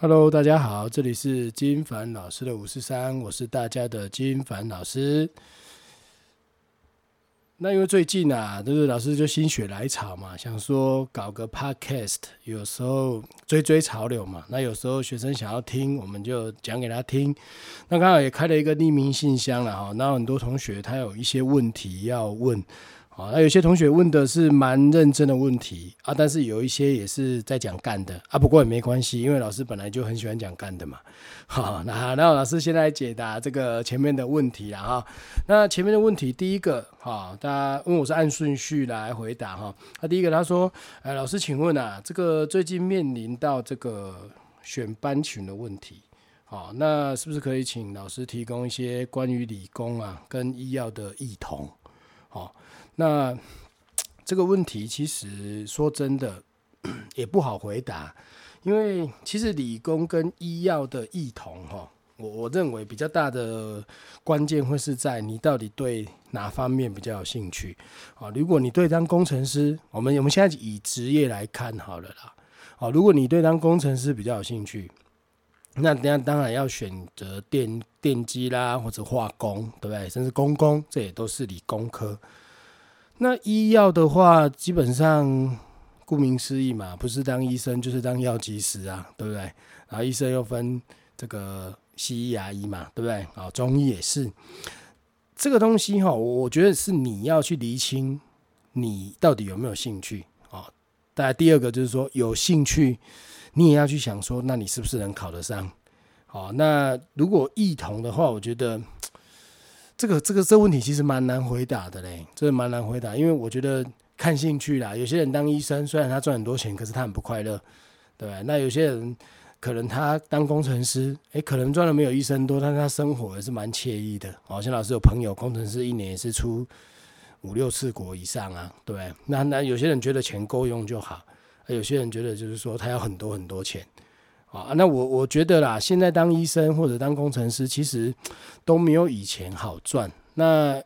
Hello， 大家好，这里是金凡老师的543，我是大家的金凡老师。那因为最近啊，就是老师就心血来潮嘛，想说搞个 podcast， 有时候追潮流嘛。那有时候学生想要听，我们就讲给他听。那刚好也开了一个匿名信箱了哈，那很多同学他有一些问题要问。那有些同学问的是蛮认真的问题啊，但是有一些也是在讲干的啊，不过也没关系，因为老师本来就很喜欢讲干的嘛。好，那老师先来解答这个前面的问题啦哈。那前面的问题第一个哈，大家因为我是按顺序来回答哈。那第一个他说，老师请问啊，这个最近面临到这个选班群的问题。好，那是不是可以请老师提供一些关于理工啊跟医药的异同？好，那这个问题其实说真的也不好回答，因为其实理工跟医药的异同，我认为比较大的关键会是在你到底对哪方面比较有兴趣。如果你对当工程师，我们现在以职业来看好了啦，如果你对当工程师比较有兴趣，那当然要选择电机啦，或者化工，对不对？甚至工，这也都是理工科。那医药的话，基本上顾名思义嘛，不是当医生就是当药剂师啊，对不对？然后医生又分这个西医、牙医嘛，对不对？啊，中医也是。这个东西哈，我觉得是你要去厘清你到底有没有兴趣啊。当然，第二个就是说有兴趣。你也要去想说，那你是不是能考得上？好，那如果异同的话，我觉得这问题其实蛮难回答的嘞，真的蛮难回答，因为我觉得看兴趣啦。有些人当医生，虽然他赚很多钱，可是他很不快乐，对吧？那有些人可能他当工程师，可能赚的没有医生多，但他生活也是蛮惬意的。哦，像老师有朋友，工程师一年也是出5-6次国以上啊，对不对？那有些人觉得钱够用就好。有些人觉得就是说他要很多很多钱啊，那我觉得啦，现在当医生或者当工程师其实都没有以前好赚。那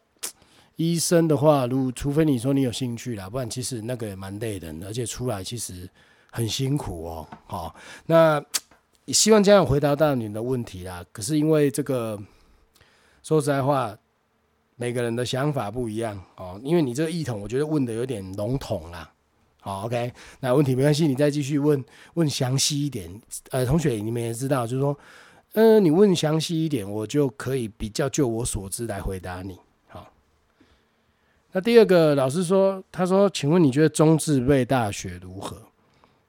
医生的话，除非你说你有兴趣啦，不然其实那个也蛮累的，而且出来其实很辛苦哦。好，那希望这样回答到你的问题啦。可是因为这个说实在话，每个人的想法不一样哦，因为你这个异同，我觉得问的有点笼统啦。好 ，OK， 那问题没关系，你再继续问详细一点。同学你们也知道，就是说，你问详细一点，我就可以比较就我所知来回答你。好，那第二个老师说，他说，请问你觉得中字辈大学如何？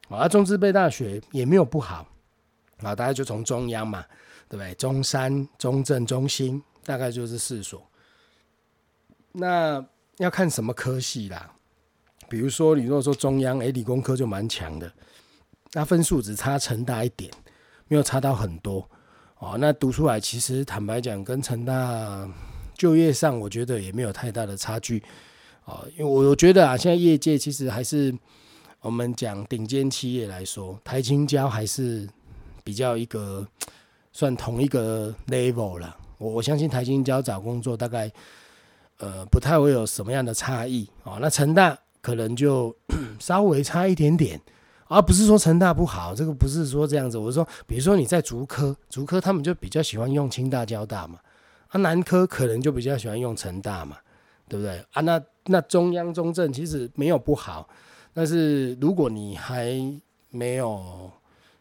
啊，中字辈大学也没有不好，啊，大概就从中央嘛，对不对？中山、中正、中兴，大概就是4所。那要看什么科系啦。比如说，你如果说中央，理工科就蛮强的，那分数只差成大一点，没有差到很多哦。那读出来其实坦白讲，跟成大就业上，我觉得也没有太大的差距哦。因为我觉得啊，现在业界其实还是我们讲顶尖企业来说，台清交还是比较一个算同一个 level 啦。我相信台清交找工作大概不太会有什么样的差异哦。那成大可能就稍微差一点点啊，不是说成大不好，这个不是说这样子。我说，比如说你在竹科他们就比较喜欢用清大、交大嘛，啊，南科可能就比较喜欢用成大嘛，对不对？啊，那中央、中正其实没有不好，但是如果你还没有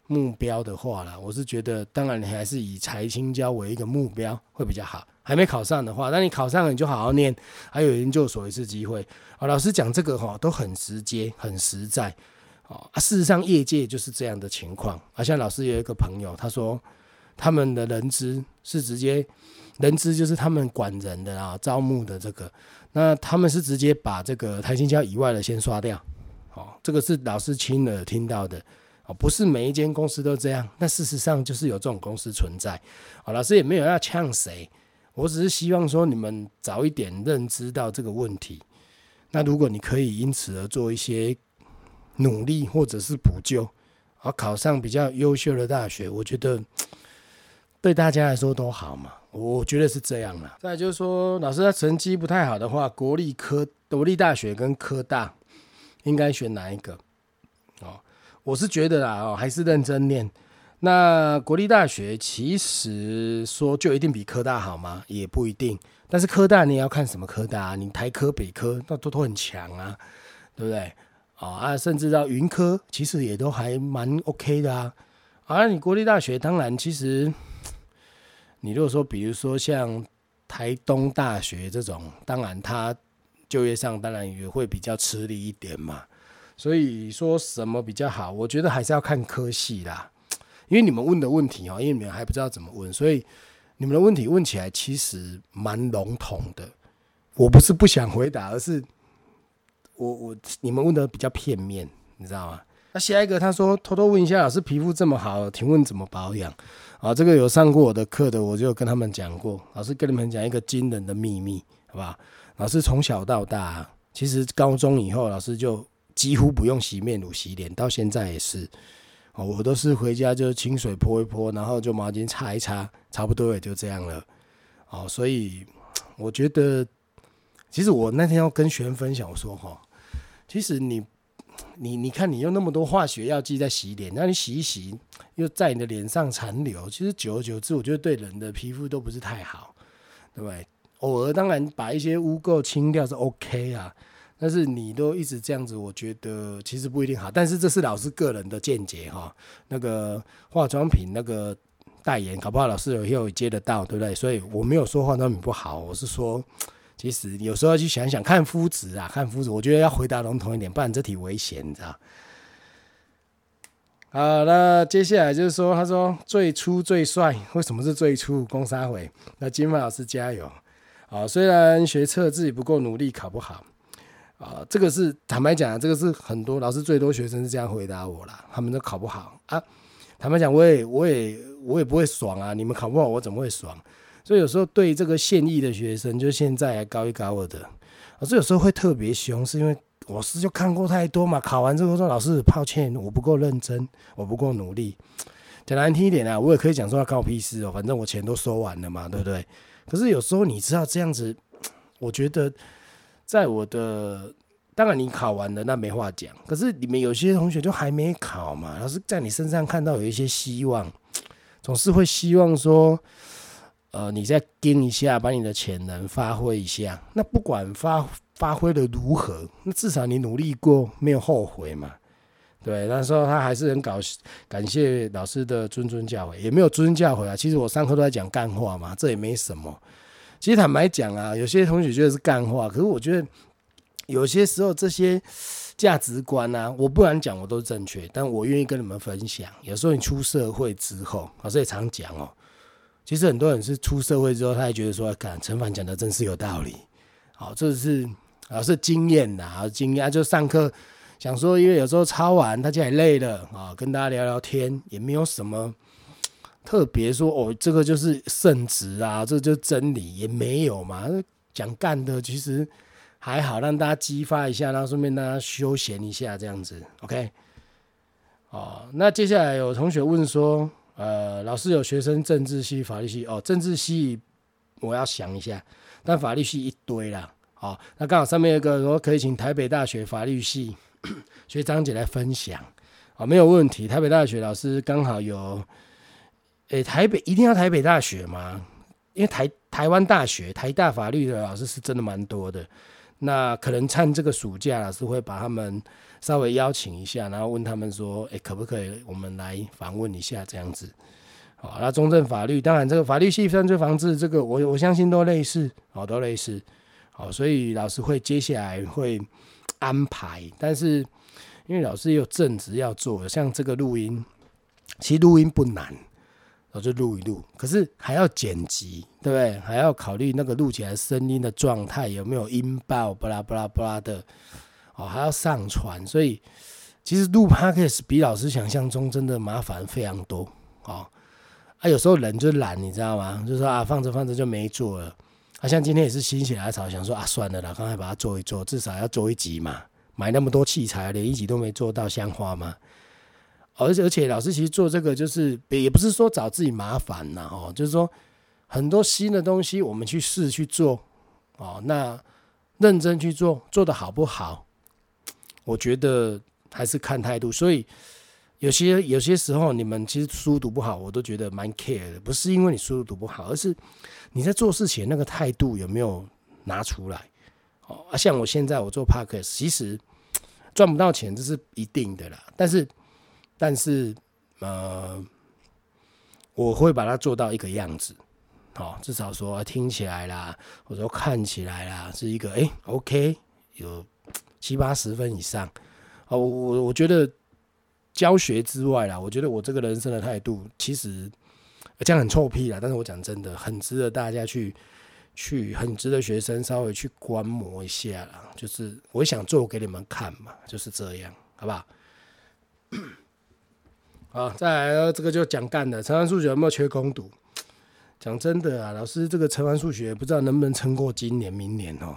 目标的话啦，我是觉得，当然你还是以财清交为一个目标会比较好。还没考上的话，那你考上了你就好好念，还有研究所一次机会。啊，老师讲这个都很直接、很实在。啊，事实上业界就是这样的情况。啊，像老师有一个朋友，他说他们的人资是直接，人资就是他们管人的啊，招募的这个，那他们是直接把这个台清交以外的先刷掉。哦，这个是老师亲耳听到的。不是每一间公司都这样，但事实上就是有这种公司存在。老师也没有要呛谁，我只是希望说你们早一点认知到这个问题。那如果你可以因此而做一些努力或者是补救，而考上比较优秀的大学，我觉得对大家来说都好嘛，我觉得是这样啦。再来就是说，老师他成绩不太好的话，国立大学跟科大应该选哪一个？我是觉得啦，还是认真念。那国立大学其实说就一定比科大好吗？也不一定。但是科大你也要看什么科大啊，你台科北科那都很强啊，对不对？甚至到云科其实也都还蛮 OK 的啊。你国立大学当然其实你如果说比如说像台东大学这种，当然它就业上当然也会比较吃力一点嘛。所以说什么比较好，我觉得还是要看科系啦。因为你们问的问题，因为你们还不知道怎么问，所以你们的问题问起来其实蛮笼统的。我不是不想回答，而是你们问的比较片面，你知道吗？那下一个他说偷偷问一下，老师皮肤这么好，请问怎么保养啊？这个有上过我的课的，我就跟他们讲过。老师跟你们讲一个惊人的秘密，好不好？老师从小到大，其实高中以后，老师就几乎不用洗面乳洗脸，到现在也是。我都是回家就清水泼一泼，然后就毛巾擦一擦，差不多也就这样了。所以我觉得，其实我那天要跟学员分享，我说其实你看你用那么多化学药剂在洗脸，那你洗一洗又在你的脸上残留，其实久而久之，我觉得对人的皮肤都不是太好，对不对？偶尔当然把一些污垢清掉是 OK 啊。但是你都一直这样子，我觉得其实不一定好。但是这是老师个人的见解哈。那个化妆品那个代言，搞不好老师有接得到，对不对？所以我没有说化妆品不好，我是说，其实有时候要去想想看肤质啊，看肤质。我觉得要回答笼统一点，不然这题危险，你知道。好，那接下来就是说，他说最初最帅，为什么是最初？公沙回，那金发老师加油。好，虽然学测自己不够努力，考不好。这个是坦白讲，这个是很多老师最多学生是这样回答我啦，他们都考不好啊。坦白讲，我也不会爽啊，你们考不好我怎么会爽？所以有时候对这个现役的学生，就现在还高一高二的，老师有时候会特别凶，是因为我是就看过太多嘛。考完之后说，老师抱歉，我不够认真，我不够努力。讲难听一点啊，我也可以讲说，告屁事哦，反正我钱都收完了嘛，对不对？可是有时候你知道这样子，我觉得。在我的当然你考完了那没话讲，可是你们有些同学就还没考嘛，老师在你身上看到有一些希望，总是会希望说你再盯一下，把你的潜能发挥一下，那不管发挥的如何，那至少你努力过没有后悔嘛，对。那时候他还是很感谢老师的谆教诲，也没有谆教诲啊，其实我上课都在讲干话嘛，这也没什么。其实坦白讲啊，有些同学觉得是干话，可是我觉得有些时候这些价值观啊，我不敢讲我都是正确，但我愿意跟你们分享。有时候你出社会之后，老师也常讲哦，其实很多人是出社会之后，他也觉得说，看陈凡讲的真是有道理。好，这是老师经验啦，经验就上课想说，因为有时候抄完大家也累了啊，跟大家聊聊天，也没有什么。特别说这个就是圣旨啊，这就是真理也没有嘛。讲干的其实还好，让大家激发一下，然后顺便大家休闲一下这样子 ，OK。那接下来有同学问说，老师有学生政治系、法律系政治系我要想一下，但法律系一堆啦。那刚好上面有一个说可以请台北大学法律系学长姐来分享没有问题。台北大学老师刚好有。台北一定要台北大学吗？因为台湾大学台大法律的老师是真的蛮多的，那可能趁这个暑假老师会把他们稍微邀请一下，然后问他们说，可不可以我们来访问一下这样子。好，那中正法律当然这个法律系犯罪防治这个我相信都类似，都类似。好，所以老师会接下来会安排，但是因为老师有正职要做，像这个录音，其实录音不难。我就录一录，可是还要剪辑，对不对？还要考虑那个录起来声音的状态有没有音爆，巴拉巴拉巴拉的，还要上传，所以其实录 podcast 比老师想象中真的麻烦非常多有时候人就懒，你知道吗？就说放着就没做了。像今天也是心血来潮，想说算了啦，刚才把它做一做，至少要做一集嘛。买那么多器材，连一集都没做到，像话吗？而且老师其实做这个就是也不是说找自己麻烦啦，就是说很多新的东西我们去试去做那认真去做，做得好不好，我觉得还是看态度。所以有些时候你们其实书读不好，我都觉得蛮 care 的，不是因为你书读不好，而是你在做事情那个态度有没有拿出来。哦啊、像我现在我做 podcast， 其实赚不到钱这是一定的啦，但是我会把它做到一个样子，哦、至少说、啊、听起来啦，或者看起来啦是一个OK 有7、80分以上。哦、我觉得教学之外啦，我觉得我这个人生的态度其实这样很臭屁啦，但是我讲真的很值得大家去很值得学生稍微去观摩一下啦，就是我想做给你们看嘛，就是这样，好不好？好，再来这个就讲干的，成文数学有没有缺工读？讲真的啊，老师这个成文数学不知道能不能撑过今年、明年哦，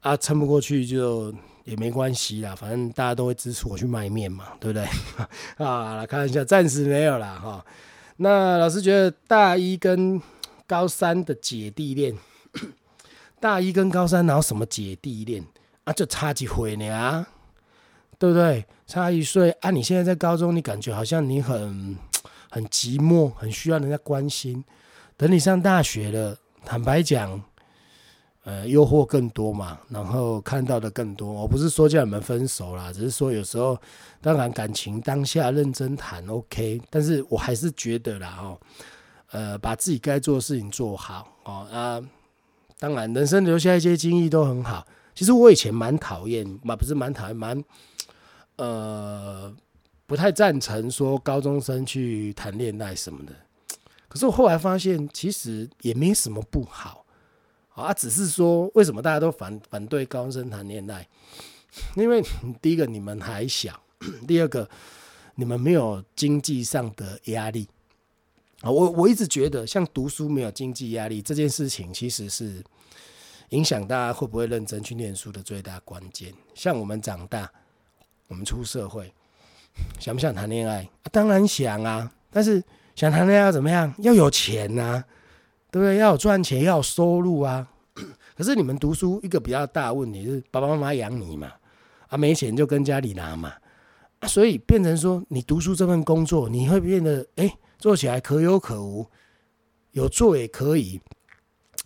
啊，撑不过去就也没关系啦，反正大家都会支持我去卖面嘛，对不对？啊，来看一下，暂时没有啦哈、哦。那老师觉得大一跟高三的姐弟恋。大一跟高三哪有什么姐弟恋啊？就差几回呢啊，对不对？差1岁啊！你现在在高中，你感觉好像你很寂寞，很需要人家关心。等你上大学了，坦白讲，诱惑更多嘛，然后看到的更多。我不是说叫你们分手啦，只是说有时候，当然感情当下认真谈 OK， 但是我还是觉得啦哦，把自己该做的事情做好哦啊。当然，人生留下一些经历都很好。其实我以前蛮讨厌，不是蛮讨厌，不太赞成说高中生去谈恋爱什么的。可是我后来发现，其实也没什么不好啊，只是说为什么大家都反对高中生谈恋爱？因为第一个你们还小，第二个你们没有经济上的压力。我一直觉得像读书没有经济压力这件事情其实是影响大家会不会认真去念书的最大关键。像我们长大，我们出社会，想不想谈恋爱、啊、当然想啊，但是想谈恋爱要怎么样？要有钱啊，对不对？要有赚钱，要有收入啊。可是你们读书一个比较大的问题是爸爸妈妈养你嘛，啊没钱就跟家里拿嘛、啊、所以变成说你读书这份工作你会变得做起来可有可无，有做也可以，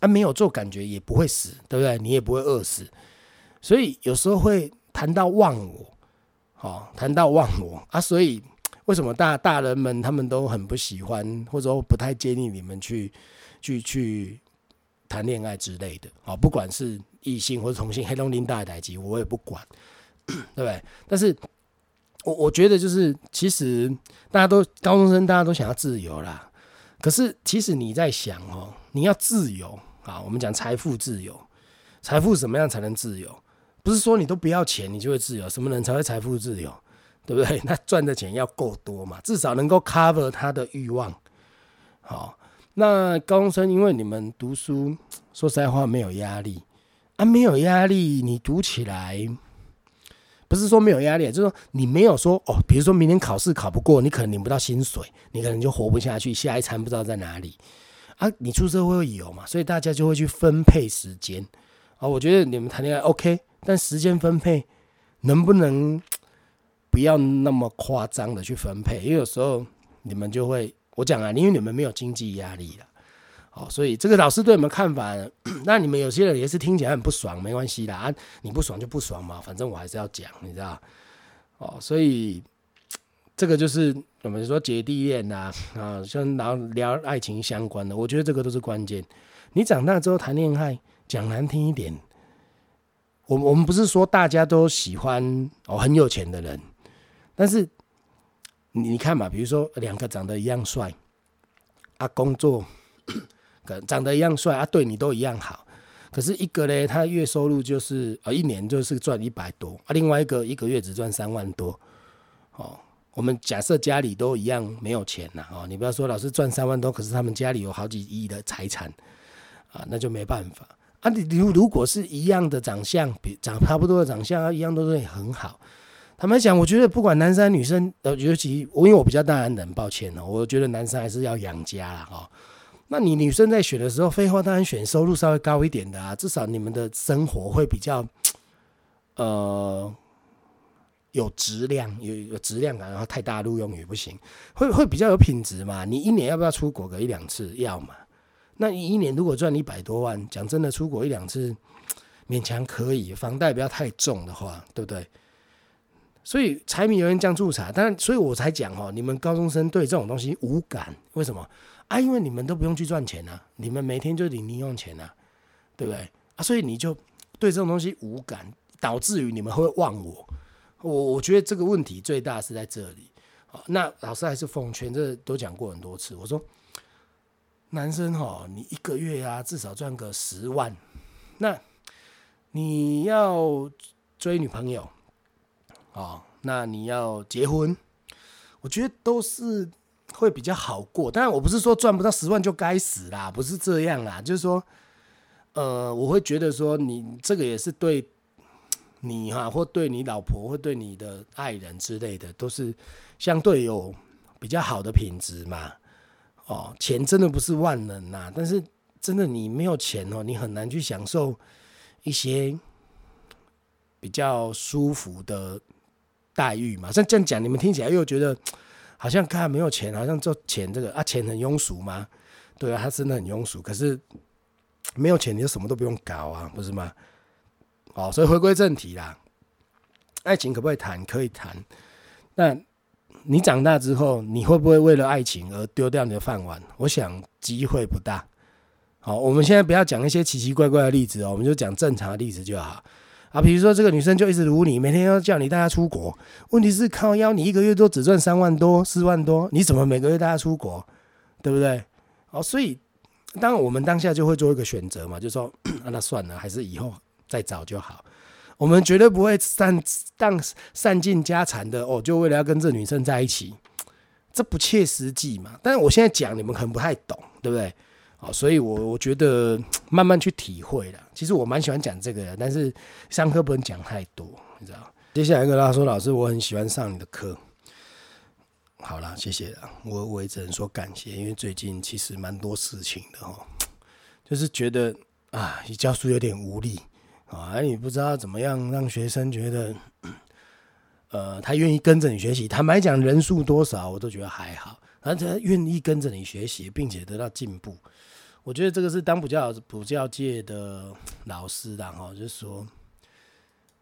啊没有做感觉也不会死，对不对？你也不会饿死，所以有时候会谈到忘我，哦，谈到忘我啊，所以为什么大人们他们都很不喜欢，或者说不太建议你们去谈恋爱之类的，哦，不管是异性或者同性，黑龙林大代级我也不管，对不对？但是。我觉得就是，其实大家都高中生，大家都想要自由啦。可是，其实你在想哦，你要自由啊，我们讲财富自由，财富怎么样才能自由？不是说你都不要钱，你就会自由。什么人才会财富自由？对不对？那赚的钱要够多嘛，至少能够 cover 他的欲望。好，那高中生因为你们读书，说实在话没有压力啊，没有压力，你读起来。不是说没有压力，就是说你没有说哦，比如说明天考试考不过，你可能领不到薪水，你可能就活不下去，下一餐不知道在哪里啊。你出社会有嘛，所以大家就会去分配时间啊。我觉得你们谈恋爱 OK， 但时间分配能不能不要那么夸张的去分配？因为有时候你们就会，我讲啊，因为你们没有经济压力了，好、哦，所以这个老师对你们看法，那你们有些人也是听起来很不爽，没关系啦、啊，你不爽就不爽嘛，反正我还是要讲，你知道？哦，所以这个就是我们说姐弟恋呐、啊，啊，像聊爱情相关的，我觉得这个都是关键。你长大之后谈恋爱，讲难听一点，我们不是说大家都喜欢哦很有钱的人，但是你看嘛，比如说2个长得一样帅，啊，工作。长得一样帅啊，对你都一样好，可是一个呢，他月收入就是一年就是赚100多啊，另外一个月只赚3万多。哦，我们假设家里都一样没有钱呐，哦，你不要说老师赚3万多，可是他们家里有好几亿的财产啊，那就没办法啊。你如果是一样的长相，长差不多的长相啊，一样都对你很好。坦白讲，我觉得不管男生女生，尤其因为我比较大男人，抱歉哦，我觉得男生还是要养家啦哦。那你女生在选的时候，废话当然选收入稍微高一点的啊，至少你们的生活会比较有质量，有质量感，然后太大陆用语不行，会比较有品质嘛。你一年要不要出国个一两次？要嘛。那你一年如果赚100多万，讲真的，出国一两次勉强可以，房贷不要太重的话，对不对？所以柴米油盐酱醋茶，当然，所以我才讲哦，你们高中生对这种东西无感，为什么啊？因为你们都不用去赚钱啊，你们每天就领零用钱啊，对不对啊？所以你就对这种东西无感，导致于你们会忘我。我觉得这个问题最大是在这里。那老师还是奉劝，这都讲过很多次，我说男生齁，你一个月啊至少赚个10万，那你要追女朋友哦，那你要结婚，我觉得都是会比较好过。当然我不是说赚不到10万就该死啦，不是这样啦，就是说我会觉得说你这个也是对你啊，或对你老婆，或对你的爱人之类的，都是相对有比较好的品质嘛。哦，钱真的不是万能呐，但是真的你没有钱哦，你很难去享受一些比较舒服的待遇嘛。像这样讲，你们听起来又觉得好像看没有钱，好像做钱这个啊，钱很庸俗吗？对啊，它真的很庸俗。可是没有钱，你就什么都不用搞啊，不是吗？哦，所以回归正题啦，爱情可不可以谈？可以谈。那你长大之后，你会不会为了爱情而丢掉你的饭碗？我想机会不大。好，我们现在不要讲一些奇奇怪怪的例子哦，我们就讲正常的例子就好啊。比如说这个女生就一直撸你，每天要叫你带她出国，问题是靠腰，你一个月都只赚3万多4万多，你怎么每个月带她出国？对不对？哦，所以当然我们当下就会做一个选择嘛，就说、啊、那算了，还是以后再找就好。我们绝对不会散尽家产的哦，就为了要跟这女生在一起，这不切实际嘛。但是我现在讲你们可能不太懂，对不对？哦，所以我觉得慢慢去体会啦。其实我蛮喜欢讲这个的，但是上课不能讲太多，你知道。接下来一个他说，老师我很喜欢上你的课。好啦，谢谢啦，我也只能说感谢，因为最近其实蛮多事情的哦，就是觉得啊，教书有点无力。啊，你不知道怎么样让学生觉得，他愿意跟着你学习。坦白讲，人数多少我都觉得还好，而且他愿意跟着你学习，并且得到进步。我觉得这个是当补教界的老师啦，哈，就是说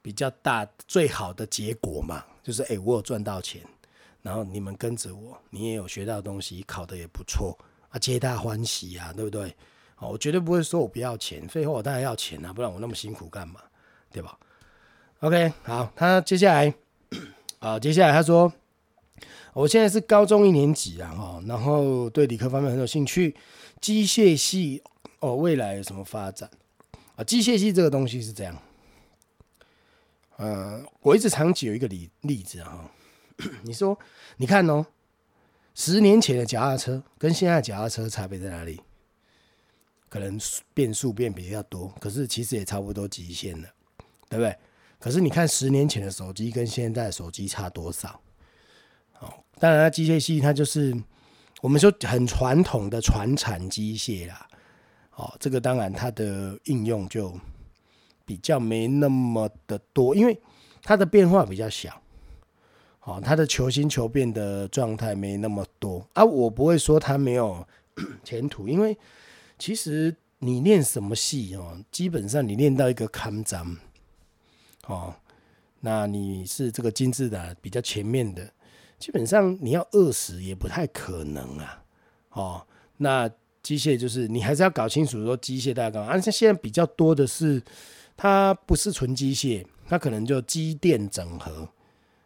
比较大最好的结果嘛，就是我有赚到钱，然后你们跟着我，你也有学到东西，考得也不错啊，皆大欢喜啊，对不对？我绝对不会说我不要钱，废话我当然要钱啊，不然我那么辛苦干嘛，对吧 ？OK， 好，他接下来他说，我现在是高中1年级啦，然后对理科方面很有兴趣，机械系哦，未来有什么发展啊？机械系这个东西是这样，我一直常举有一个例子啊，你说你看哦，10年前的脚踏车跟现在的脚踏车差别在哪里？可能变数变比较多，可是其实也差不多极限了，对不对？可是你看10年前的手机跟现在的手机差多少？哦，当然它机械系它就是我们说很传统的传产机械啦，哦，这个当然它的应用就比较没那么的多，因为它的变化比较小，哦，它的求新求变的状态没那么多啊。我不会说它没有前途，因为其实你念什么系哦，基本上你念到一个康章哦，那你是这个金字塔比较前面的，基本上你要饿死也不太可能啊。哦，那机械就是你还是要搞清楚说机械大纲啊，像现在比较多的是它不是纯机械，它可能就机电整合，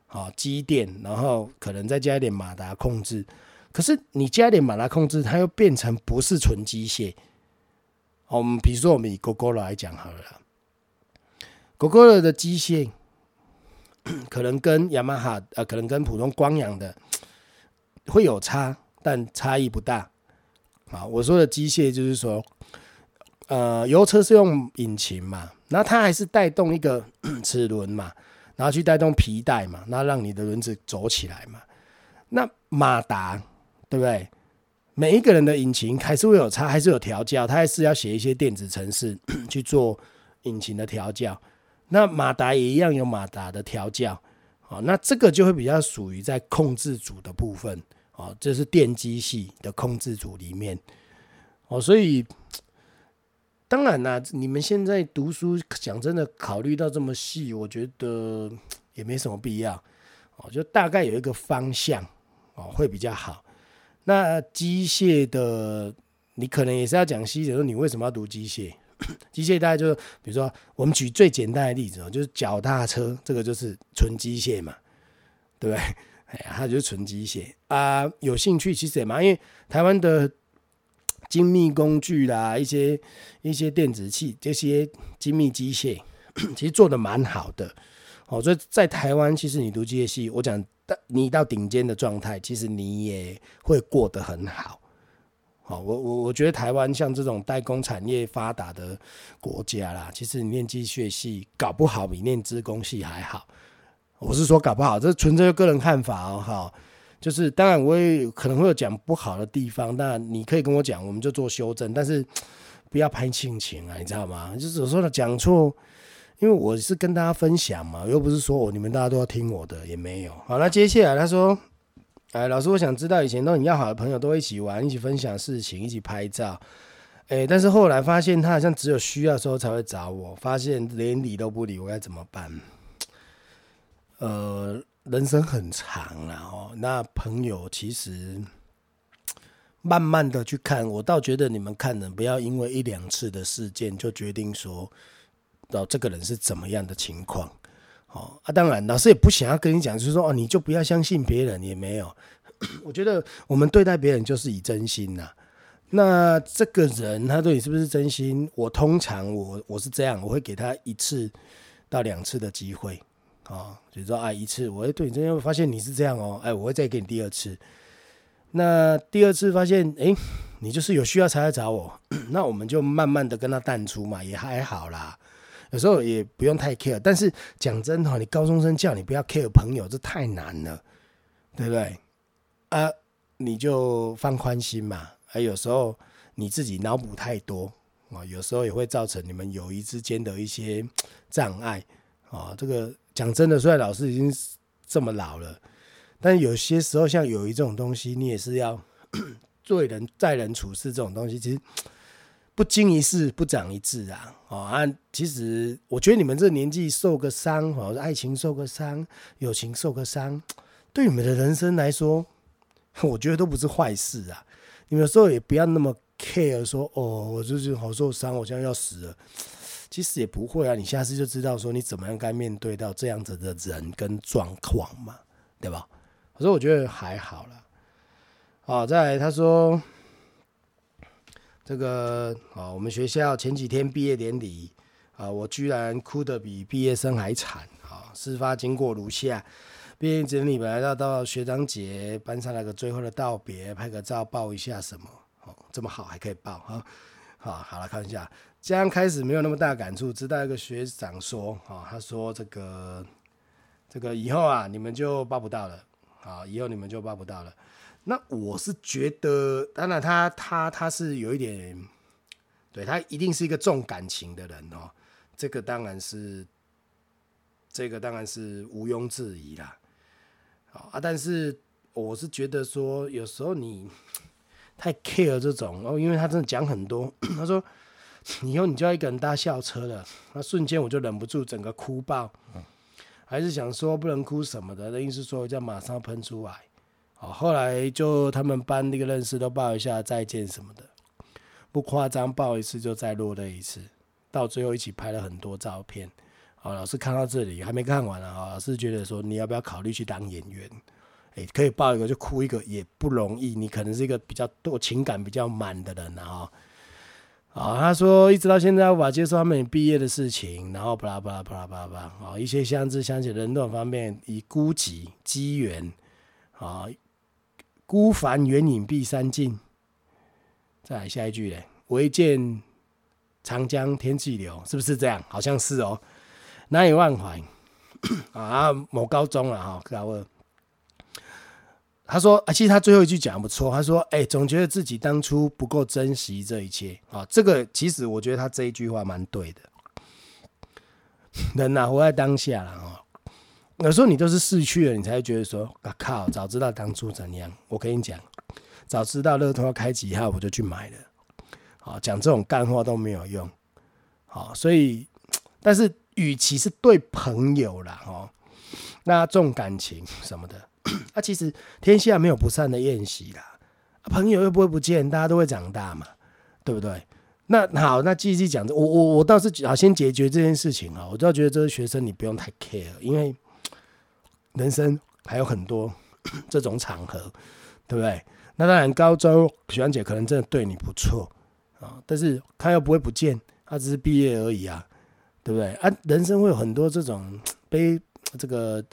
哦，机电，然后可能再加一点马达控制。可是你加一点马达控制，它又变成不是纯机械。我们比如说我们以 Gogoro 来讲好了啦， Gogoro 的机械可能跟 Yamaha 可能跟普通光阳的会有差，但差异不大。好，我说的机械就是说油车是用引擎嘛，然后它还是带动一个齿轮嘛，然后去带动皮带嘛，然后让你的轮子走起来嘛。那马达对不对？每一个人的引擎还是会有差，还是有调教，他还是要写一些电子程式去做引擎的调教。那马达也一样有马达的调教，好，那这个就会比较属于在控制组的部分，好，这是电机系的控制组里面。好，所以当然啦，你们现在读书讲真的考虑到这么细，我觉得也没什么必要，就大概有一个方向会比较好。那机械的你可能也是要讲机械，说你为什么要读机械？机械大概就是比如说我们举最简单的例子，就是脚踏车，这个就是纯机械嘛，对不对？哎，它就是纯机械啊。有兴趣其实也蛮，因为台湾的精密工具啦，一些电子器，这些精密机械其实做的蛮好的。哦，所以在台湾其实你读机械系，我讲你到顶尖的状态，其实你也会过得很好。好，我觉得台湾像这种代工产业发达的国家啦，其实你念机械系搞不好比念资工系还好。我是说搞不好，这纯粹个人看法哦。就是当然我也可能会有讲不好的地方，那你可以跟我讲，我们就做修正，但是不要拍性情啊，你知道吗？就是有时候讲错，因为我是跟大家分享嘛，又不是说你们大家都要听我的，也没有。好，那接下来他说。哎，老师，我想知道以前都你要好的朋友都一起玩，一起分享事情，一起拍照。哎，但是后来发现他好像只有需要的时候才会找我，发现连理都不理我，该怎么办？人生很长啦，那朋友其实慢慢的去看，我倒觉得你们看人不要因为一两次的事件就决定说，这个人是怎么样的情况。当然老师也不想要跟你讲，就是说你就不要相信别人，也没有我觉得我们对待别人就是以真心啦。那这个人他对你是不是真心，我通常 我是这样，我会给他1次到2次的机会，比如说一次我会对你真心，我发现你是这样我会再给你第二次，那第二次发现你就是有需要才来找我，那我们就慢慢的跟他淡出嘛，也还好啦，有时候也不用太 care， 但是讲真的，你高中生叫你不要 care 朋友，这太难了，对不对？啊，你就放宽心嘛。有时候你自己脑补太多，有时候也会造成你们友谊之间的一些障碍。这个讲真的，虽然老师已经这么老了，但有些时候像友谊这种东西，你也是要对人待人处事这种东西，其实。不经一事不长一智啊！其实我觉得你们这年纪受个伤，爱情受个伤，友情受个伤，对你们的人生来说，我觉得都不是坏事啊。你们有时候也不要那么 care 说我就是好受伤，我现在要死了。其实也不会啊，你下次就知道说你怎么样该面对到这样子的人跟状况嘛，对吧？所以我觉得还好啦。好，再来他说。这个我们学校前几天毕业典礼我居然哭得比毕业生还惨事发经过如下：毕业典礼本来要到学长姐班上来个最后的道别，拍个照抱一下什么这么好还可以抱好了，看一下这样开始没有那么大感触，知道一个学长说他说这个以后你们就抱不到了以后你们就抱不到了。那我是觉得，当然他是有一点，对，他一定是一个重感情的人这个当然是毋庸置疑啦。但是我是觉得说，有时候你太 care 这种因为他真的讲很多，他说以后你就要一个人搭校车了，那瞬间我就忍不住整个哭爆，还是想说不能哭什么的，硬是说要马上喷出来。后来就他们班那个认识都抱一下再见什么的，不夸张，抱一次就再落泪一次，到最后一起拍了很多照片。老师看到这里还没看完老师觉得说你要不要考虑去当演员？可以抱一个就哭一个也不容易，你可能是一个比较多情感比较满的人他说一直到现在无法接受他们毕业的事情，然后巴拉巴拉巴拉巴拉一些相知相惜的人都很方面以孤寂机缘孤帆远影碧山尽，再来下一句嘞，唯见长江天际流，是不是这样？好像是难以忘怀某高中啦他说其实他最后一句讲不错，他说总觉得自己当初不够珍惜这一切这个其实我觉得他这一句话蛮对的，人活在当下啦有时候你都是逝去了，你才会觉得说，啊靠，早知道当初怎样。我跟你讲，早知道乐透要开几号，我就去买了。好，讲这种干话都没有用。好，所以，但是与其是对朋友啦，哦，那重感情什么的，啊，其实天下没有不散的宴席啦。朋友又不会不见，大家都会长大嘛，对不对？那好，那继续讲，我倒是好先解决这件事情啊。我倒觉得这个学生你不用太 care， 因为人生还有很多这种场合，对不对？那当然，高中学长姐可能真的对你不错啊，但是他又不会不见，他只是毕业而已啊，对不对？啊，人生会有很多这种悲这个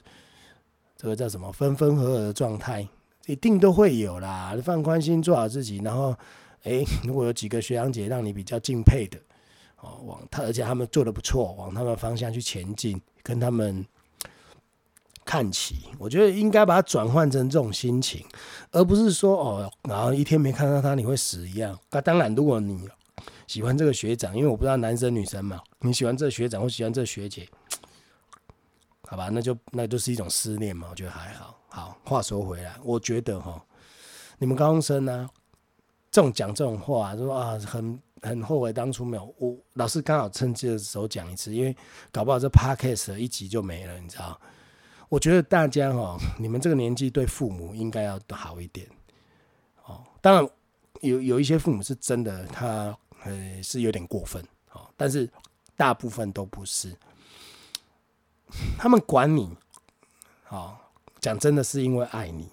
叫什么分分合合的状态。一定都会有啦，放宽心，做好自己。然后，如果有几个学长姐让你比较敬佩的，哦，而且他们做得不错，往他们方向去前进，跟他们看齐。我觉得应该把它转换成这种心情，而不是说哦，然后一天没看到他你会死一样。啊，当然，如果你喜欢这个学长，因为我不知道男生女生嘛，你喜欢这个学长或喜欢这个学姐，好吧，那就是一种思念嘛，我觉得还好。好，话说回来，我觉得哈，你们高中生呢，这种话、啊，说啊，很后悔当初没有。我老师刚好趁这个时候讲一次，因为搞不好这 podcast 一集就没了，你知道？我觉得大家哈，你们这个年纪对父母应该要好一点。哦，当然有一些父母是真的，他是有点过分，哦，但是大部分都不是，他们管你，哦。讲真的是因为爱你，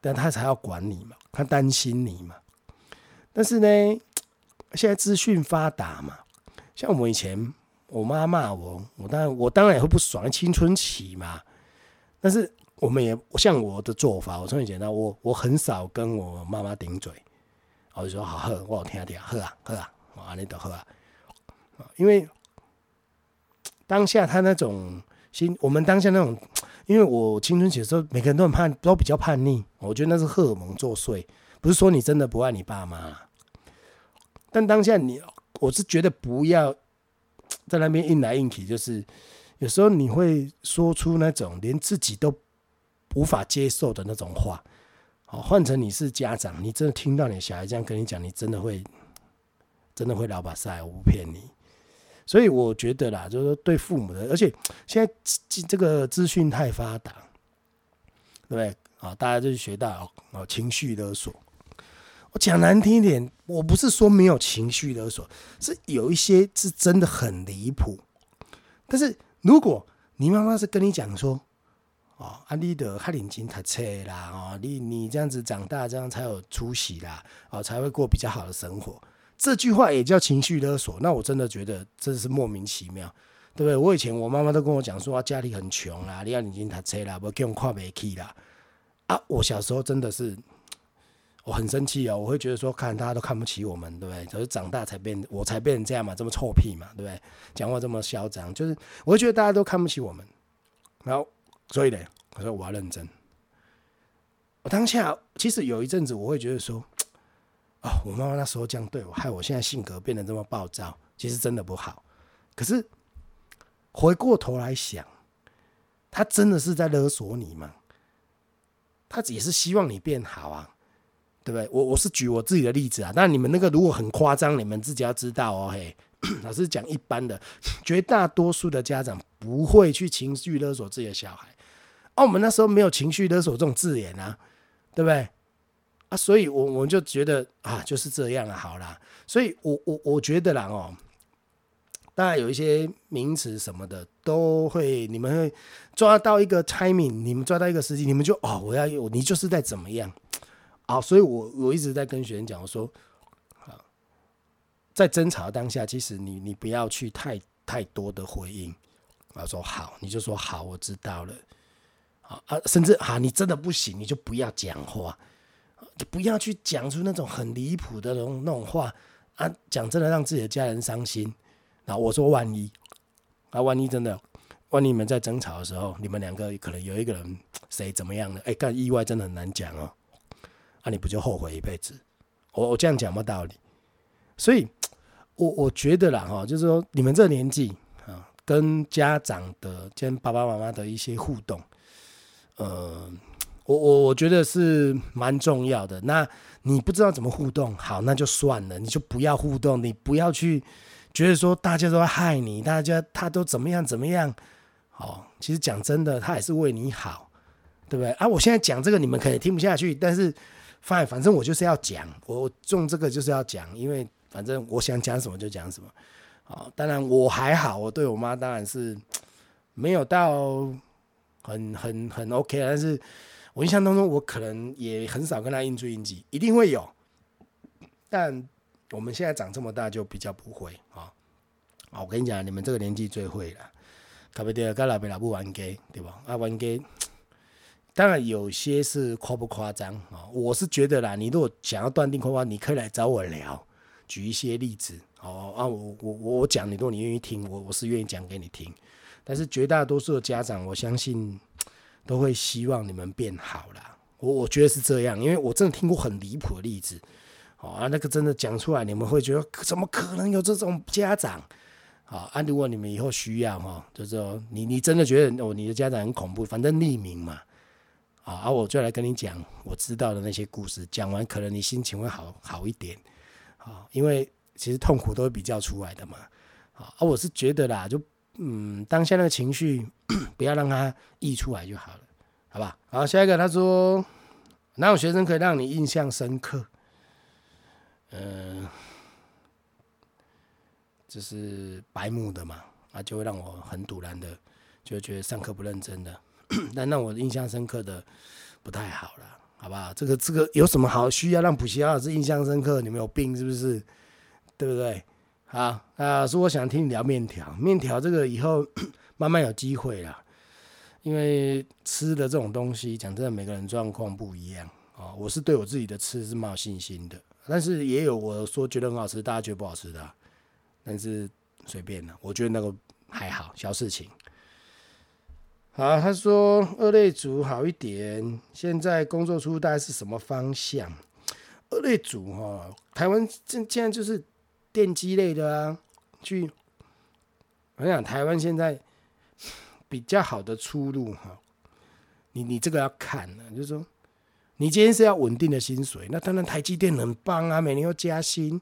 但他才要管你嘛，他担心你嘛。但是呢，现在资讯发达嘛，像我们以前，我妈骂我，我当然也会不爽，青春期嘛。但是我们也像我的做法，我从以前到我很少跟我妈妈顶嘴，我就说好喝，我有听听喝啊喝啊，我那都喝啊，因为当下他那种心，我们当下那种。因为我青春期的时候，每个人都很叛，都比较叛逆。我觉得那是荷尔蒙作祟，不是说你真的不爱你爸妈。但当下我是觉得不要在那边硬来硬去，就是有时候你会说出那种连自己都无法接受的那种话。好，换成你是家长，你真的听到你小孩这样跟你讲，你真的会老把塞，我不骗你。所以我觉得啦，就是对父母的，而且现在这个资讯太发达，对不对？啊，大家就学到哦，情绪勒索。我讲难听一点，我不是说没有情绪勒索，是有一些是真的很离谱。但是如果你妈妈是跟你讲说，哦，啊，你的太认真读册啦，哦，你这样子长大，这样才有出息啦，哦，才会过比较好的生活。这句话也叫情绪勒索，那我真的觉得真是莫名其妙，对不对？我以前我妈妈都跟我讲说，啊，家里很穷啦，你要认真读册啦，不叫我看不起啦。啊，我小时候真的是我很生气啊，我会觉得说，看大家都看不起我们，对不对？就是长大我才变成这样嘛，这么臭屁嘛，对不对？讲话这么嚣张，就是我会觉得大家都看不起我们，然后所以呢，我说我要认真。我当下其实有一阵子我会觉得说。哦，我妈妈那时候这样对我，害我现在性格变得这么暴躁，其实真的不好。可是回过头来想，她真的是在勒索你吗？她也是希望你变好啊，对不对？我是举我自己的例子啊，但你们那个如果很夸张，你们自己要知道哦。嘿，老师讲一般的，绝大多数的家长不会去情绪勒索自己的小孩。哦，我们那时候没有情绪勒索这种字眼啊，对不对？啊，所以我们就觉得啊，就是这样啊，好啦。所以我觉得啦哦，当然有一些名词什么的都会，你们会抓到一个 timing， 你们抓到一个时机，你们就哦，你就是在怎么样啊？所以我一直在跟学生讲，我说啊，在争吵当下，其实你不要去太多的回应，我说好，你就说好，我知道了啊，甚至啊，你真的不行，你就不要讲话。不要去讲出那种很离谱的那种话啊！讲真的，让自己的家人伤心。那我说万一啊，万一你们在争吵的时候，你们两个可能有一个人谁怎么样了？哎，干意外真的很难讲哦。啊，你不就后悔一辈子？我这样讲没道理。所以，我觉得啦哈，就是说你们这年纪啊，跟家长的跟爸爸妈妈的一些互动，我觉得是蛮重要的。那你不知道怎么互动，好，那就算了，你就不要互动，你不要去觉得说大家都在害你，大家他都怎么样怎么样。好，其实讲真的，他也是为你好，对不对啊？我现在讲这个你们可能听不下去，但是反正我就是要讲，我中这个就是要讲，因为反正我想讲什么就讲什么。好，当然我还好，我对我妈当然是没有到很 OK， 但是我印象当中我可能也很少跟她应出应激，一定会有，但我们现在长这么大就比较不会啊。我跟你讲，你们这个年纪最会了，搞不定跟老爸老母玩家，对吧？啊，玩家当然有些是夸不夸张啊，我是觉得啦，你如果想要断定夸不夸张，你可以来找我聊，举一些例子。哦啊，我讲你，如果你愿意听，我是愿意讲给你听。但是绝大多数的家长，我相信都会希望你们变好啦。我觉得是这样，因为我真的听过很离谱的例子。哦啊，那个真的讲出来，你们会觉得怎么可能有这种家长？哦啊，如果你们以后需要哈，就是说你真的觉得哦，你的家长很恐怖，反正匿名嘛。哦、啊，我就来跟你讲我知道的那些故事，讲完可能你心情会好一点。哦，因为其实痛苦都会比较出来的嘛。啊，我是觉得啦，就当下那个情绪不要让它溢出来就好了，好吧？好，下一个他说，哪有学生可以让你印象深刻？这是白目的嘛，啊，就会让我很突然的就觉得上课不认真的，但让我印象深刻的不太好了，好不好？这个有什么好需要让补习老师印象深刻？你们有病是不是？对不对？好，所以我想听你聊面条这个以后慢慢有机会啦，因为吃的这种东西，讲真的，每个人状况不一样哦。我是对我自己的吃是蛮有信心的，但是也有我说觉得很好吃，大家觉得不好吃的啊，但是随便啦，我觉得那个还好，小事情。好，他说二类组好一点，现在工作出大概是什么方向？二类组哦，台湾现在就是电机类的啊，我想台湾现在比较好的出路哈，你这个要看啊，就是说你今天是要稳定的薪水，那当然台积电很棒啊，每年又加薪，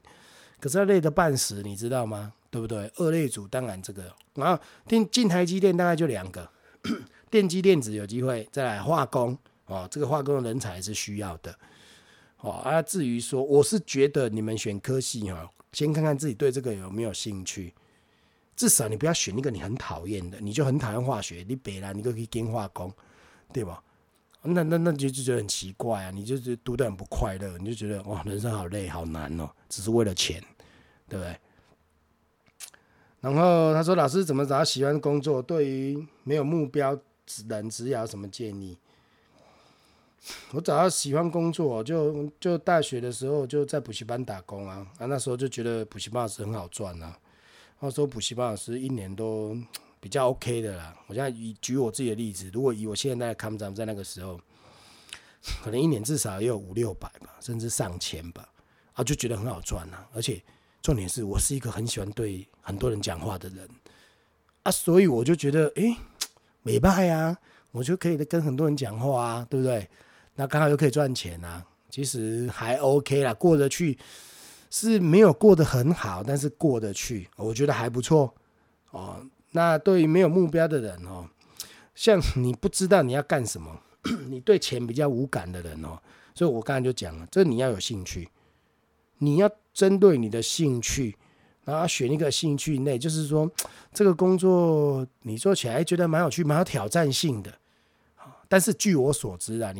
可是要累得半死，你知道吗？对不对？二类组当然这个，然后进台积电大概就两个，电机电子有机会，再来化工哦，这个化工的人才是需要的哦啊。至于说，我是觉得你们选科系哈，先看看自己对这个有没有兴趣，至少你不要选一个你很讨厌的，你就很讨厌化学，你白啦，你就可以跟化工，对吧？那就觉得很奇怪啊，你就觉得读得很不快乐，你就觉得哇，人生好累好难哦，只是为了钱，对不对？然后他说，老师怎么找到喜欢工作？对于没有目标人职业有什么建议？我找到喜欢工作，就大学的时候就在补习班打工啊，那时候就觉得补习班老师很好赚啊，那时候补习班老师一年都比较 OK 的啦。我现在举我自己的例子，如果以我现在看咱们在那个时候，可能一年至少也有500-600吧，甚至上千吧，啊，就觉得很好赚啊。而且重点是我是一个很喜欢对很多人讲话的人啊，所以我就觉得没败啊，我就可以跟很多人讲话啊，对不对？那刚好又可以赚钱啊，其实还 OK 啦，过得去，是没有过得很好，但是过得去，我觉得还不错哦。那对于没有目标的人哦，像你不知道你要干什么，你对钱比较无感的人哦，所以我刚才就讲了，这你要有兴趣，你要针对你的兴趣，然后选一个兴趣内，就是说这个工作你做起来觉得蛮有趣，蛮有挑战性的。但是据我所知啊，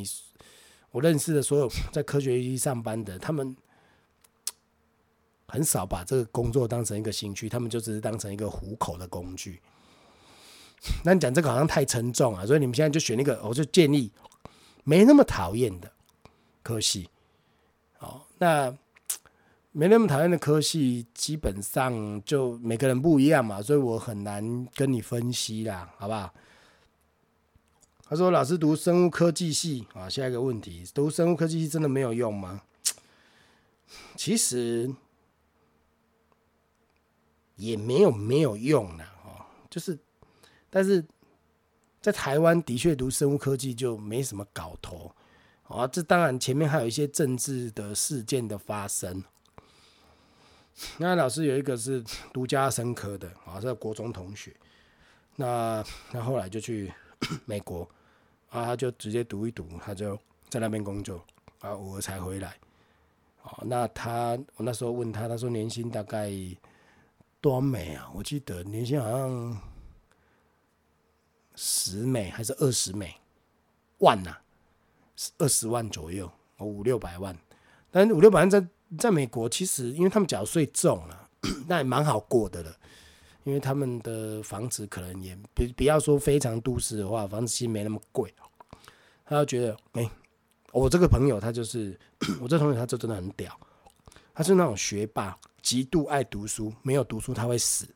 我认识的所有在科学系上班的，他们很少把这个工作当成一个兴趣，他们就只是当成一个糊口的工具。那你讲这个好像太沉重啊，所以你们现在就选一个，我就建议没那么讨厌的科系。好，那没那么讨厌的科系，基本上就每个人不一样嘛，所以我很难跟你分析啦，好不好？他说：“老师读生物科技系啊，下一个问题，读生物科技系真的没有用吗？”其实也没有用啦，就是但是在台湾的确读生物科技就没什么搞头啊，这当然前面还有一些政治的事件的发生。那老师有一个是读家生科的啊，是国中同学，那后来就去美国啊，他就直接读一读，他就在那边工作啊，偶尔才回来。哦，那我那时候问他，他说年薪大概多少美啊？我记得年薪好像10美还是20美万呐、啊，20万左右，500-600万。但500-600万在美国，其实因为他们缴税重了、啊，那也蛮好过的了。因为他们的房子可能也不要说非常都市的话，房子其实没那么贵。他就觉得，我这个朋友他就是我这同学，他就真的很屌，他是那种学霸，极度爱读书，没有读书他会死。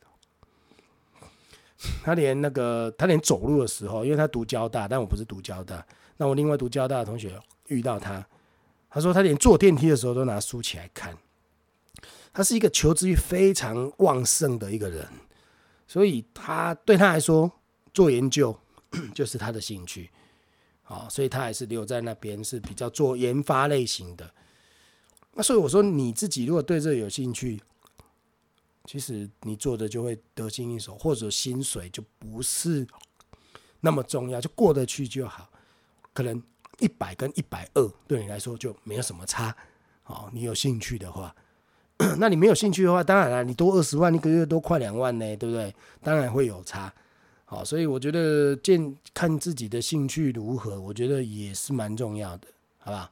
他连走路的时候，因为他读交大，但我不是读交大，那我另外读交大的同学遇到他，他说他连坐电梯的时候都拿书起来看。他是一个求知欲非常旺盛的一个人，所以对他来说做研究就是他的兴趣。哦，所以他还是留在那边，是比较做研发类型的。那所以我说，你自己如果对这有兴趣，其实你做的就会得心应手，或者薪水就不是那么重要，就过得去就好。可能100跟120对你来说就没有什么差。哦，你有兴趣的话，那你没有兴趣的话，当然啦，你多20万，一个月多快2万呢，对不对？当然会有差。好，所以我觉得看自己的兴趣如何，我觉得也是蛮重要的，好不好？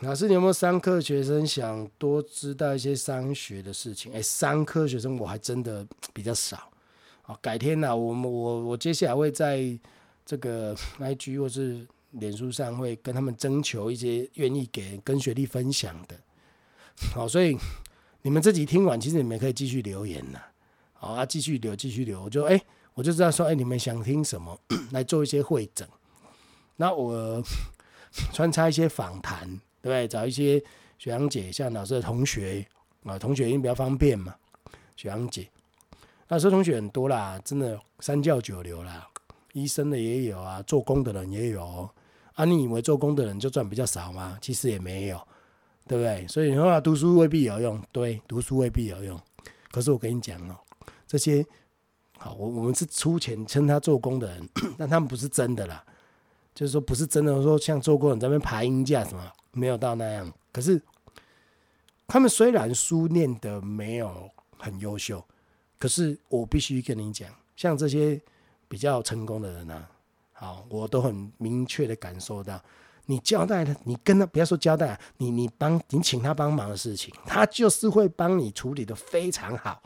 老师，你有没有商科学生想多知道一些商学的事情？商科学生我还真的比较少。好，改天啦，我接下来会在这个 IG 或是脸书上会跟他们征求一些愿意跟学弟分享的。好，所以你们自己听完，其实你们可以继续留言啦。好啊，继续留，我就知道说，你们想听什么，来做一些会诊。那我穿插一些访谈，对不对？找一些学长姐，像老师的同学啊，同学因为比较方便嘛，学长姐。那老师同学很多啦，真的三教九流啦，医生的也有啊，做工的人也有哦。啊，你以为做工的人就赚比较少吗？其实也没有，对不对？所以你说读书未必有用，对，读书未必有用。可是我跟你讲哦。这些好，我们是出钱称他做工的人，但他们不是真的啦，就是说不是真的说像做工人在那边爬鹰架什么，没有到那样。可是他们虽然书念的没有很优秀，可是我必须跟你讲，像这些比较成功的人啊，好，我都很明确的感受到，你交代他，你跟他不要说交代，你请他帮忙的事情，他就是会帮你处理的非常好。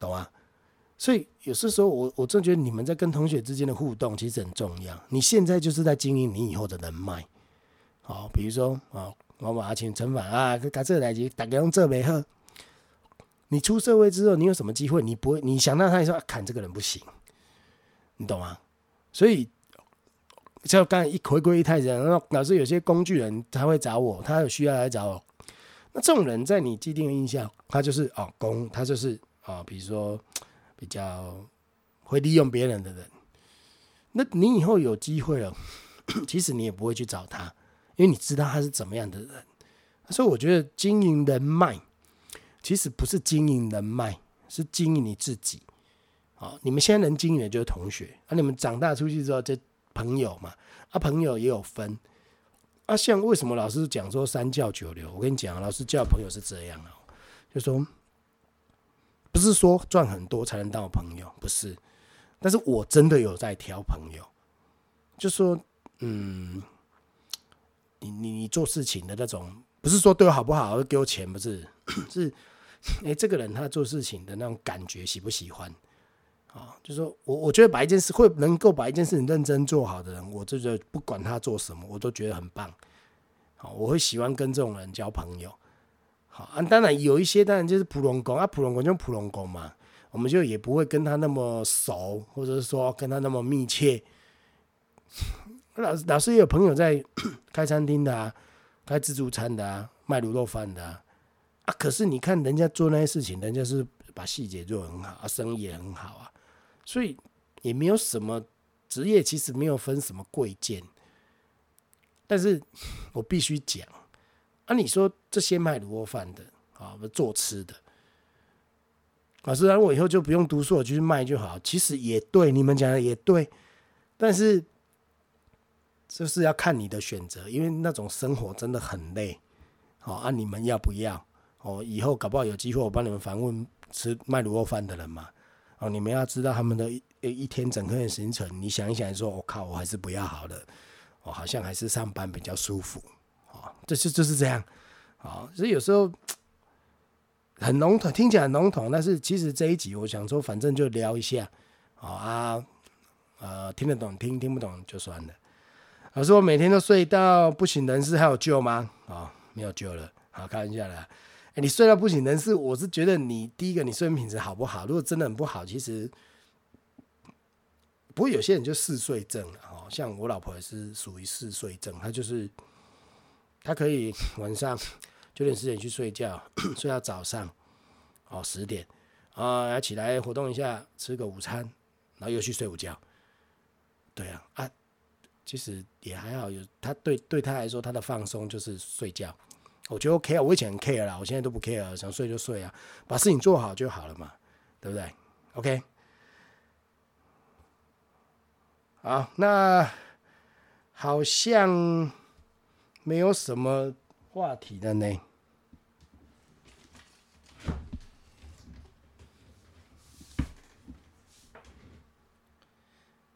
懂啊，所以有时候我真的觉得你们在跟同学之间的互动其实很重要。你现在就是在经营你以后的人脉。好，比如说我把请陈凡啊，他这来集打个用这没喝。你出社会之后，你有什么机会？你想到他你说看这个人不行，你懂吗？所以像刚才回归一太人，然后老师有些工具人他会找我，他有需要来找我。那这种人在你既定的印象，他就是他就是。比如说比较会利用别人的人，那你以后有机会了，其实你也不会去找他，因为你知道他是怎么样的人。所以我觉得经营人脉，其实不是经营人脉，是经营你自己。你们现在能经营的就是同学，你们长大出去之后就朋友嘛，朋友也有分。像为什么老师讲说三教九流？我跟你讲，老师教朋友是这样啊，就说。不是说赚很多才能当我朋友，不是，但是我真的有在挑朋友，就说，你做事情的那种，不是说对我好不好，给我钱，不是，是，这个人他做事情的那种感觉喜不喜欢？就说我觉得把一件事能够把一件事情认真做好的人，我就觉得不管他做什么，我都觉得很棒。我会喜欢跟这种人交朋友。好啊，当然有一些当然就是普龙公啊，普龙公就普龙公嘛，我们就也不会跟他那么熟，或者是说跟他那么密切。老师也有朋友在开餐厅的啊，开自助餐的啊，卖卤肉饭的啊，可是你看人家做那些事情，人家是把细节做得很好啊，生意也很好啊，所以也没有什么职业，其实没有分什么贵贱。但是我必须讲，啊，你说这些卖卤肉饭的啊，做吃的，老师让我以后就不用读书，我就去卖就好。其实也对，你们讲的也对，但是就是要看你的选择，因为那种生活真的很累。好啊，你们要不要？哦，以后搞不好有机会，我帮你们访问吃卖卤肉饭的人嘛。哦，你们要知道他们的一天整个的行程，你想一想说，我靠，我还是不要好了。我好像还是上班比较舒服。哦，就是这样。哦，所以有时候很笼统，听起来很笼统，但是其实这一集我想说，反正就聊一下。哦啊，听得懂听，听不懂就算了。老师，我每天都睡到不省人事，还有救吗？哦，没有救了，好，开玩笑啦。你睡到不省人事，我是觉得你第一个，你睡眠品质好不好？如果真的很不好，其实不过有些人就嗜睡症了，哦，像我老婆也是属于嗜睡症，她就是她可以晚上9点10点去睡觉，睡到早上哦10点啊，起来活动一下，吃个午餐，然后又去睡午觉。对啊，啊，其实也还好，有她对她来说，她的放松就是睡觉。我觉得 OK 啊，我以前很 care 啦，我现在都不 care 了，想睡就睡啊，把事情做好就好了嘛，对不对 ？OK， 好，那好像没有什么话题的呢。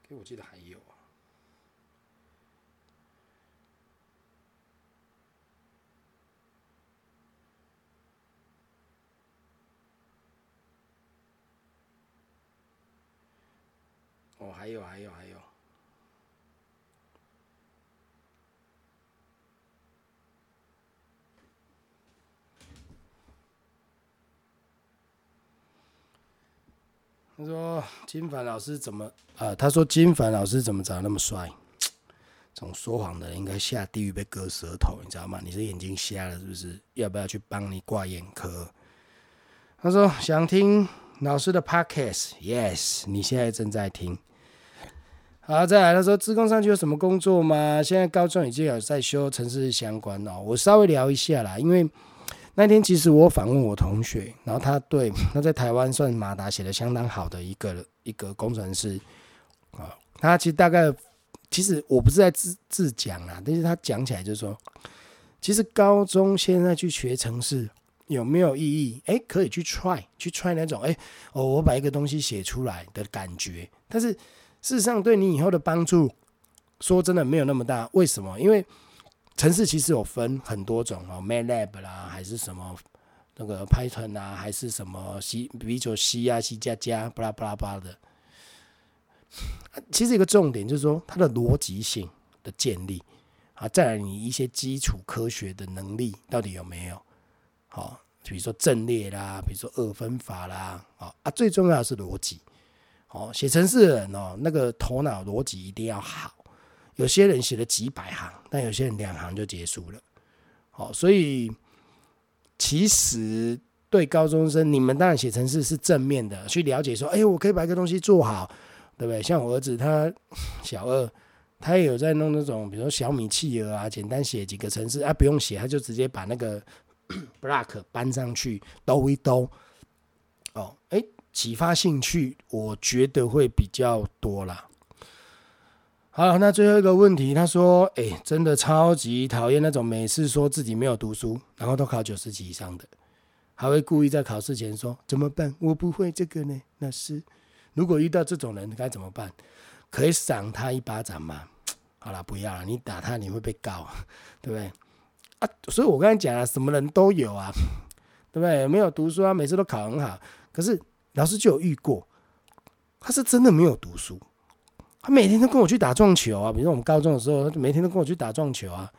我记得还有。哦，还有，他说金凡老师怎么他说金凡老师怎么长那么帅？这种说谎的人应该下地狱被割舌头，你知道吗？你是眼睛瞎了是不是？要不要去帮你挂眼科？他说想听老师的 podcast，yes， 你现在正在听。好，再来，他说志工上去有什么工作吗？现在高中已经有在修程式相关哦，我稍微聊一下啦，因为那天其实我访问我同学，然后他在台湾算马达写的相当好的一个工程师啊，他其实大概其实我不是在自讲啦，但是他讲起来就是说，其实高中现在去学程式有没有意义？哎，可以去 try 那种哎哦，我把一个东西写出来的感觉，但是。事实上，对你以后的帮助，说真的没有那么大。为什么？因为程式其实有分很多种哦 ，MATLAB 啦，还是什么那个 Python 啦，还是什么 C， 比如 C 啊、C 加加，巴拉巴拉巴拉的。其实一个重点就是说它的逻辑性的建立啊，再来你一些基础科学的能力到底有没有？好，哦，比如说阵列啦，比如说二分法啦，哦，啊，最重要的是逻辑。哦，写程式的人哦，那个头脑逻辑一定要好。有些人写了几百行，但有些人2行就结束了。哦，所以其实对高中生，你们当然写程式是正面的，去了解说，哎，我可以把一个东西做好，对不对？像我儿子他小2，他也有在弄那种，比如说小米企鹅啊，简单写几个程式啊，不用写，他就直接把那个block 搬上去兜一兜。哦，哎。启发兴趣，我觉得会比较多啦。好，那最后一个问题，他说：“哎，真的超级讨厌那种每次说自己没有读书，然后都考90级以上的，还会故意在考试前说怎么办？我不会这个呢。那是如果遇到这种人该怎么办？可以赏他一巴掌吗？好啦，不要啦，你打他你会被告，对不对？啊，所以我刚才讲了，什么人都有啊，对不对？没有读书啊，每次都考很好，可是。”老师就有遇过，他是真的没有读书，他每天都跟我去打撞球啊。比如说我们高中的时候，他每天都跟我去打撞球啊。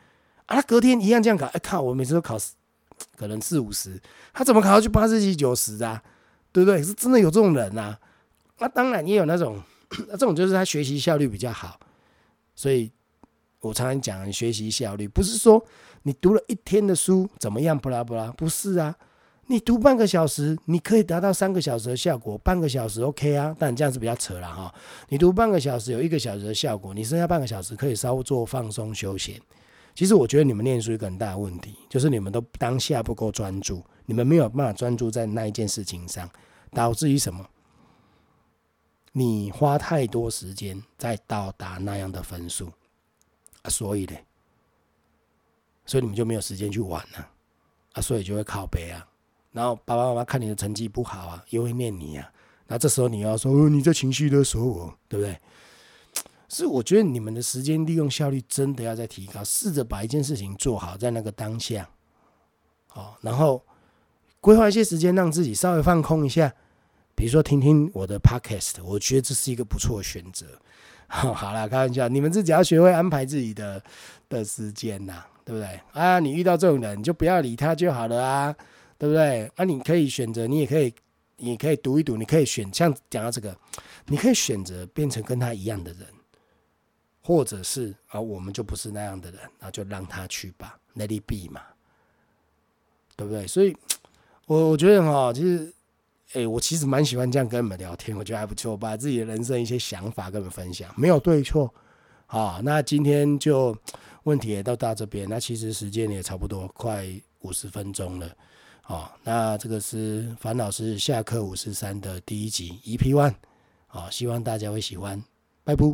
啊，他隔天一样这样考，哎靠，我每次都考可能40、50，他怎么考到去80几、90啊？对不对？是真的有这种人啊。那当然也有那种，这种就是他学习效率比较好。所以我常常讲，学习效率不是说你读了一天的书怎么样，不啦不啦，不是啊。你读半个小时，你可以达到3个小时的效果，半个小时 OK 啊，但这样是比较扯啦哈。你读半个小时有1个小时的效果，你剩下半个小时可以稍作放松休闲。其实我觉得你们念书一个很大的问题，就是你们都当下不够专注，你们没有办法专注在那一件事情上，导致于什么？你花太多时间在到达那样的分数，啊，所以你们就没有时间去玩了，啊，所以就会靠北啊。然后爸爸妈妈看你的成绩不好啊，又会念你啊。那这时候你要说，你在情绪勒索我，对不对？是我觉得你们的时间利用效率真的要再提高，试着把一件事情做好，在那个当下，好，然后规划一些时间让自己稍微放空一下，比如说听听我的 podcast， 我觉得这是一个不错的选择。好啦，开玩笑，你们自己要学会安排自己的时间呐，对不对？啊，你遇到这种人，你就不要理他就好了啊。对不对？啊，你可以选择，你也可以读一读，你可以选，像讲到这个，你可以选择变成跟他一样的人，或者是啊，我们就不是那样的人，那就让他去吧 ，Let it be 嘛，对不对？所以，我觉得哈，其实，我其实蛮喜欢这样跟你们聊天，我觉得还不错，把自己的人生一些想法跟你们分享，没有对错。好，那今天就问题也到这边，那其实时间也差不多快50分钟了。好，那这个是樊老师下课53的第1集 EP1， 希望大家会喜欢，拜拜。